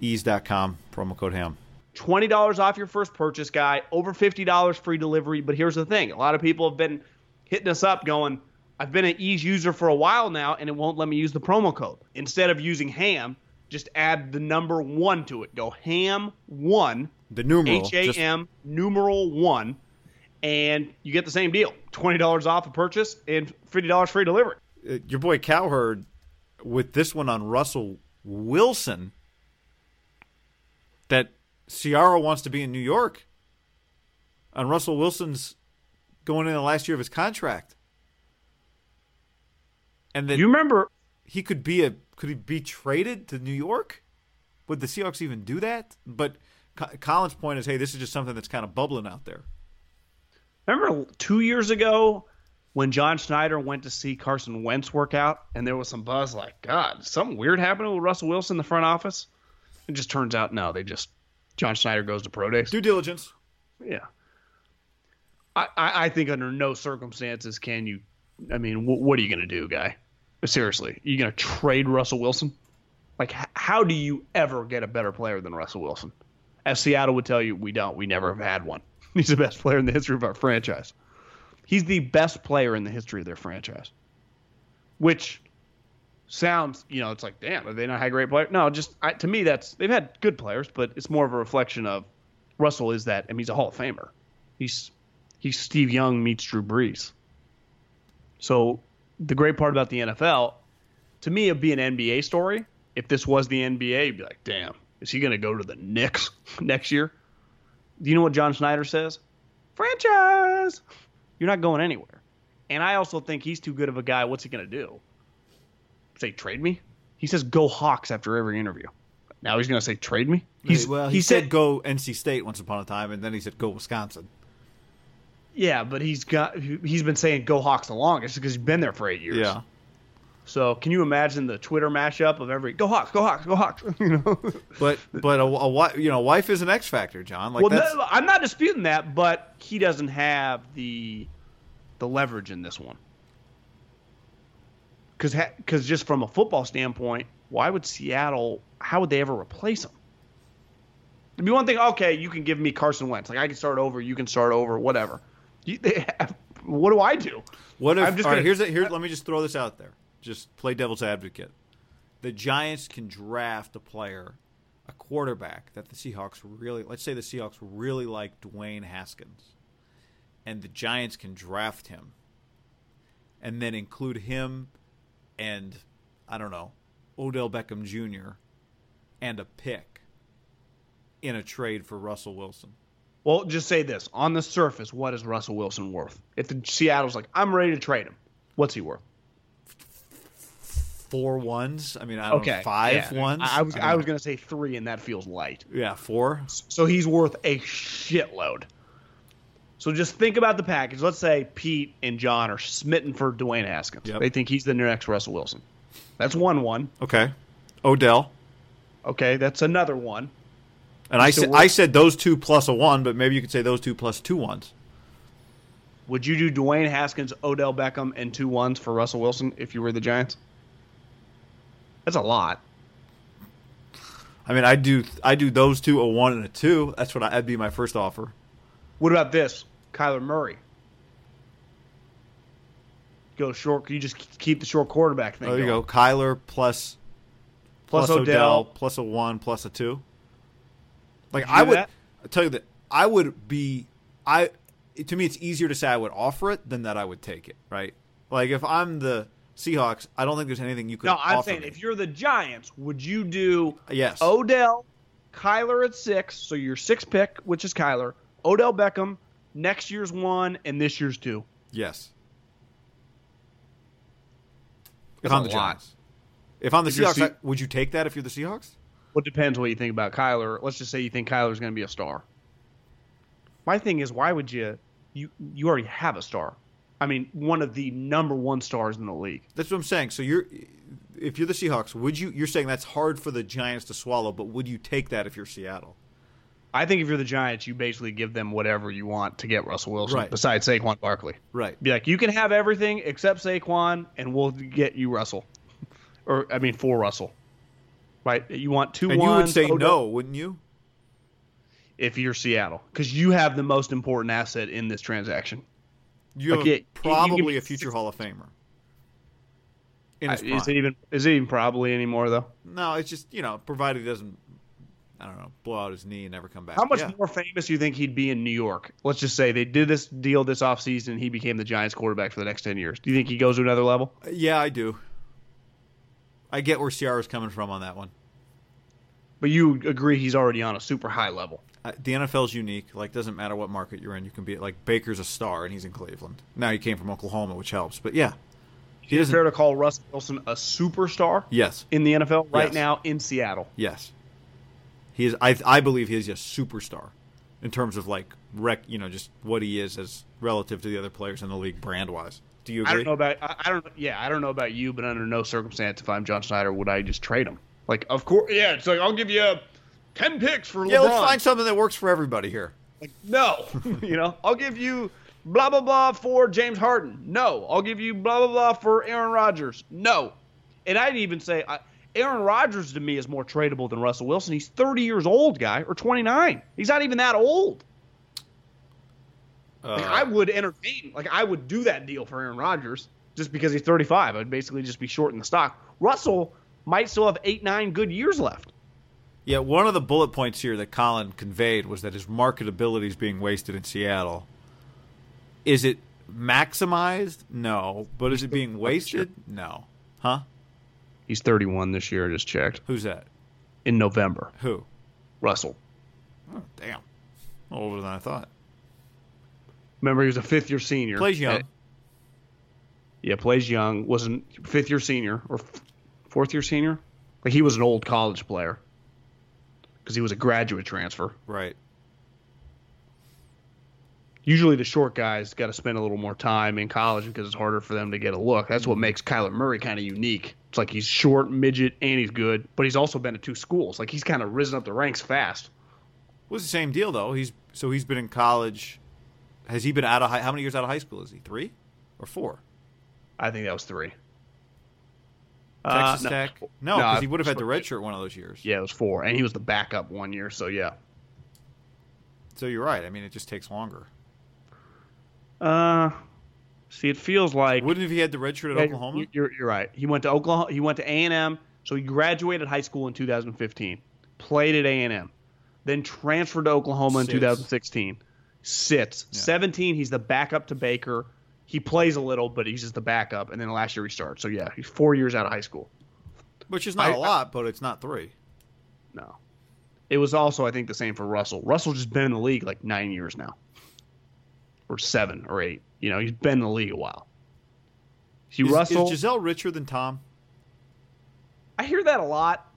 ease.com, promo code HAM. $20 off your first purchase, guy. Over $50 free delivery. But here's the thing. A lot of people have been hitting us up going, I've been an Ease user for a while now, and it won't let me use the promo code. Instead of using HAM, just add the number 1 to it. Go HAM1. The numeral. H-A-M, numeral 1. And you get the same deal. $20 off a purchase and $50 free delivery. Your boy Cowherd with this one on Russell Wilson. That Ciara wants to be in New York and Russell Wilson's going in the last year of his contract. And then you remember he could he be traded to New York? Would the Seahawks even do that? But Colin's point is, hey, this is just something that's kind of bubbling out there. Remember 2 years ago when John Snyder went to see Carson Wentz work out and there was some buzz like, God, something weird happened with Russell Wilson in the front office? It just turns out, no, John Schneider goes to pro days. Due diligence. Yeah. I think under no circumstances can you, I mean, what are you going to do, guy? Seriously, you're going to trade Russell Wilson? Like, how do you ever get a better player than Russell Wilson? As Seattle would tell you, we don't. We never have had one. He's the best player in the history of our franchise. He's the best player in the history of their franchise, which sounds, you know, it's like, damn, have they not had great players? No, to me, they've had good players, but it's more of a reflection of Russell is that, I mean, he's a Hall of Famer. He's Steve Young meets Drew Brees. So the great part about the NFL, to me, it'd be an NBA story. If this was the NBA, you'd be like, damn, is he going to go to the Knicks next year? Do you know what John Snyder says? Franchise! You're not going anywhere. And I also think he's too good of a guy. What's he going to do? Say trade me? He says go Hawks after every interview. Now he's going to say trade me? He said go NC State once upon a time, and then he said go Wisconsin. Yeah, but he's been saying go Hawks the longest because he's been there for 8 years. Yeah. So can you imagine the Twitter mashup of every go Hawks, go Hawks, go Hawks? You know. But a wife is an X factor, John. Like, well, no, I'm not disputing that, but he doesn't have the leverage in this one. Because just from a football standpoint, why would Seattle – how would they ever replace him? It'd be one thing, okay, you can give me Carson Wentz. Like, I can start over, you can start over, whatever. What do I do? What if – let me just throw this out there. Just play devil's advocate. The Giants can draft a player, a quarterback that the Seahawks really – let's say the Seahawks really like Dwayne Haskins, and the Giants can draft him and then include him – and, I don't know, Odell Beckham Jr. and a pick in a trade for Russell Wilson. Well, just say this. On the surface, what is Russell Wilson worth? If the Seattle's like, I'm ready to trade him, what's he worth? 4 ones? I mean, I don't know, 5 ones? I was going to say 3, and that feels light. Yeah, 4. So he's worth a shitload. So just think about the package. Let's say Pete and John are smitten for Dwayne Haskins. Yep. They think he's the next Russell Wilson. That's one. Okay. Odell. Okay, that's another one. And I said those two plus a one, but maybe you could say those two plus 2 1s. Would you do Dwayne Haskins, Odell Beckham, and 2 1s for Russell Wilson if you were the Giants? That's a lot. I mean, I do those two, a one and a two. That's what that'd be my first offer. What about this? Kyler Murray. Go short. You just keep the short quarterback thing. There you go. Kyler plus Odell plus a one plus a two. Like to me, it's easier to say I would offer it than that I would take it, right? Like if I'm the Seahawks, I don't think there's anything you could offer. No, I'm saying if you're the Giants, would you do Odell, Kyler at 6, so your 6th pick, which is Kyler, Odell Beckham, next year's 1, and this year's 2? Yes. If I'm the Giants. If I'm the Seahawks, would you take that if you're the Seahawks? Well, it depends what you think about Kyler. Let's just say you think Kyler's going to be a star. My thing is, why would you? You already have a star. I mean, one of the number one stars in the league. That's what I'm saying. So if you're the Seahawks, would you? You're saying that's hard for the Giants to swallow, but would you take that if you're Seattle? I think if you're the Giants, you basically give them whatever you want to get Russell Wilson, right, besides Saquon Barkley. Right. Be like, you can have everything except Saquon, and we'll get you Russell. For Russell. Right? You want 2 1s. And you would say no, wouldn't you? If you're Seattle, because you have the most important asset in this transaction. You have probably a future Hall of Famer. Is it even probably anymore though? No, it's just provided he doesn't, blow out his knee and never come back. How much more famous do you think he'd be in New York? Let's just say they did this deal this offseason and he became the Giants quarterback for the next 10 years. Do you think he goes to another level? Yeah, I do. I get where Ciara's coming from on that one. But you agree he's already on a super high level. The NFL's unique. Like, doesn't matter what market you're in, you can be like Baker's a star, and he's in Cleveland. Now he came from Oklahoma, which helps. But yeah, is it fair to call Russell Wilson a superstar? Yes, in the NFL right now in Seattle. Yes, he is. I believe he is a superstar in terms of just what he is as relative to the other players in the league brand wise. Do you agree? I don't know about you, but under no circumstance, if I'm John Snyder, would I just trade him? Like, of course, yeah. It's like I'll give you 10 picks for LeBron. Yeah, let's find something that works for everybody here. Like, no, I'll give you blah, blah, blah for James Harden. No, I'll give you blah, blah, blah for Aaron Rodgers. No. And I'd even say Aaron Rodgers to me is more tradable than Russell Wilson. He's 30 years old, guy, or 29. He's not even that old. I would entertain. Like, I would do that deal for Aaron Rodgers just because he's 35. I'd basically just be shorting the stock. Russell might still have 8-9 good years left. Yeah, one of the bullet points here that Colin conveyed was that his marketability is being wasted in Seattle. Is it maximized? No. But is it being wasted? No. Huh? He's 31 this year, I just checked. Who's that? In November. Who? Russell. Oh, damn. Older than I thought. Remember, he was a fifth-year senior. Plays young. Plays young. Was a fifth-year senior or fourth-year senior. Like, he was an old college player. Because he was a graduate transfer. Right. Usually the short guys got to spend a little more time in college because it's harder for them to get a look. That's what makes Kyler Murray kind of unique. It's like he's short, midget, and he's good, but he's also been at two schools. Like, he's kind of risen up the ranks fast. Well, it's the same deal, though. He's been in college. Has he been out of high school? How many years out of high school is he? 3 or 4? I think that was 3. Texas Tech? No, because he would have had the red shirt one of those years. Yeah, it was 4, and he was the backup one year, so yeah. So you're right. I mean, it just takes longer. See, it feels like... Wouldn't if he had the red shirt at Oklahoma? You're right. He went to Oklahoma. He went to A&M, so he graduated high school in 2015, played at A&M, then transferred to Oklahoma in 2016. Sits. Yeah. 17, he's the backup to Baker. He plays a little, but he's just the backup, and then last year he starts. So, yeah, he's 4 years out of high school. Which is not a lot, but it's not 3. No. It was also, I think, the same for Russell. Russell's just been in the league like 9 years now, or 7 or 8. He's been in the league a while. Is Giselle richer than Tom? I hear that a lot.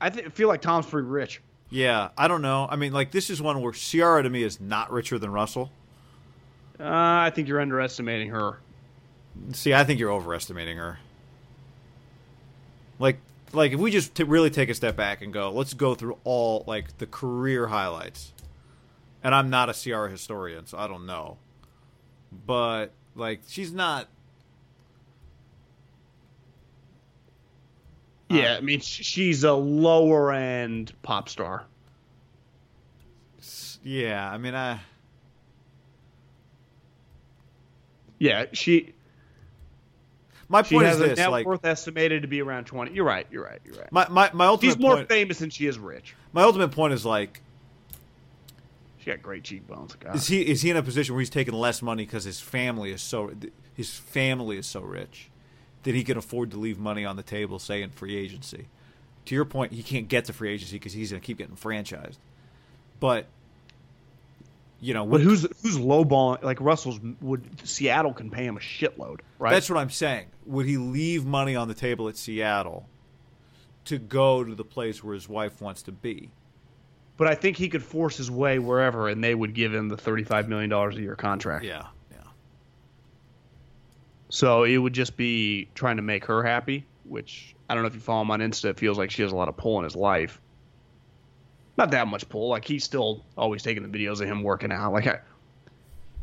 I feel like Tom's pretty rich. Yeah, I don't know. I mean, like, this is one where Ciara, to me, is not richer than Russell. I think you're underestimating her. See, I think you're overestimating her. Like if we just really take a step back and go, let's go through all, like, the career highlights. And I'm not a Ciara historian, so I don't know. But, like, she's not... Yeah, I mean, she's a lower-end pop star. Yeah, I mean, I... Yeah, she... My point is this: she has a net worth estimated to be around 20. You're right. My ultimate point. She's more famous than she is rich. My ultimate point is, like, she got great cheekbones. God. Is he in a position where he's taking less money because his family is so rich that he can afford to leave money on the table, say in free agency? To your point, he can't get to free agency because he's going to keep getting franchised. But you know, but who's lowballing? Like Seattle can pay him a shitload, right? That's what I'm saying. Would he leave money on the table at Seattle to go to the place where his wife wants to be? But I think he could force his way wherever, and they would give him the $35 million a year contract. Yeah. So it would just be trying to make her happy, which I don't know if you follow him on Insta. It feels like she has a lot of pull in his life. Not that much pull. Like, he's still always taking the videos of him working out. Like,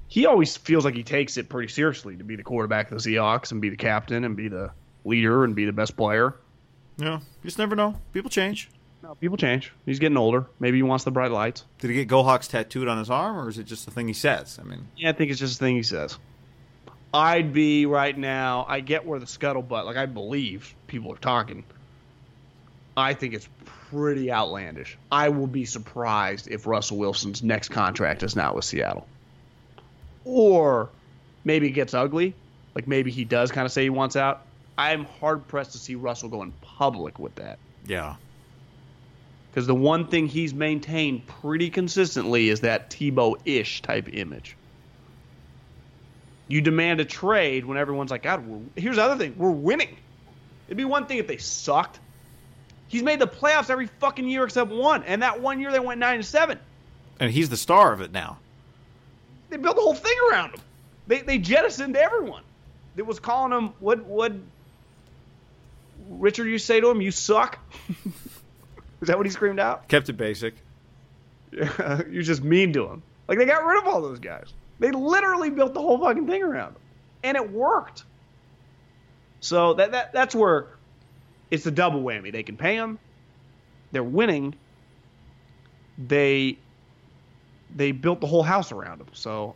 he always feels like he takes it pretty seriously to be the quarterback of the Seahawks and be the captain and be the leader and be the best player. Yeah. You just never know. People change. No, people change. He's getting older. Maybe he wants the bright lights. Did he get Go Hawks tattooed on his arm, or is it just a thing he says? I mean, yeah, I think it's just a thing he says. I'd be right now. I get where the scuttlebutt. Like, I believe people are talking. I think it's pretty outlandish. I will be surprised if Russell Wilson's next contract is not with Seattle. Or maybe it gets ugly. Like, maybe he does kind of say he wants out. I'm hard-pressed to see Russell go in public with that. Yeah. Because the one thing he's maintained pretty consistently is that Tebow-ish type image. You demand a trade when everyone's like, God, here's the other thing. We're winning. It'd be one thing if they sucked. He's made the playoffs every fucking year except one, and that one year they went 9-7. And he's the star of it now. They built the whole thing around him. They jettisoned everyone that was calling him. What? Richard, you say to him, "You suck." Is that what he screamed out? Kept it basic. Yeah, you're just mean to him. Like, they got rid of all those guys. They literally built the whole fucking thing around him, and it worked. So that's where. It's a double whammy. They can pay him. They're winning. They built the whole house around him. So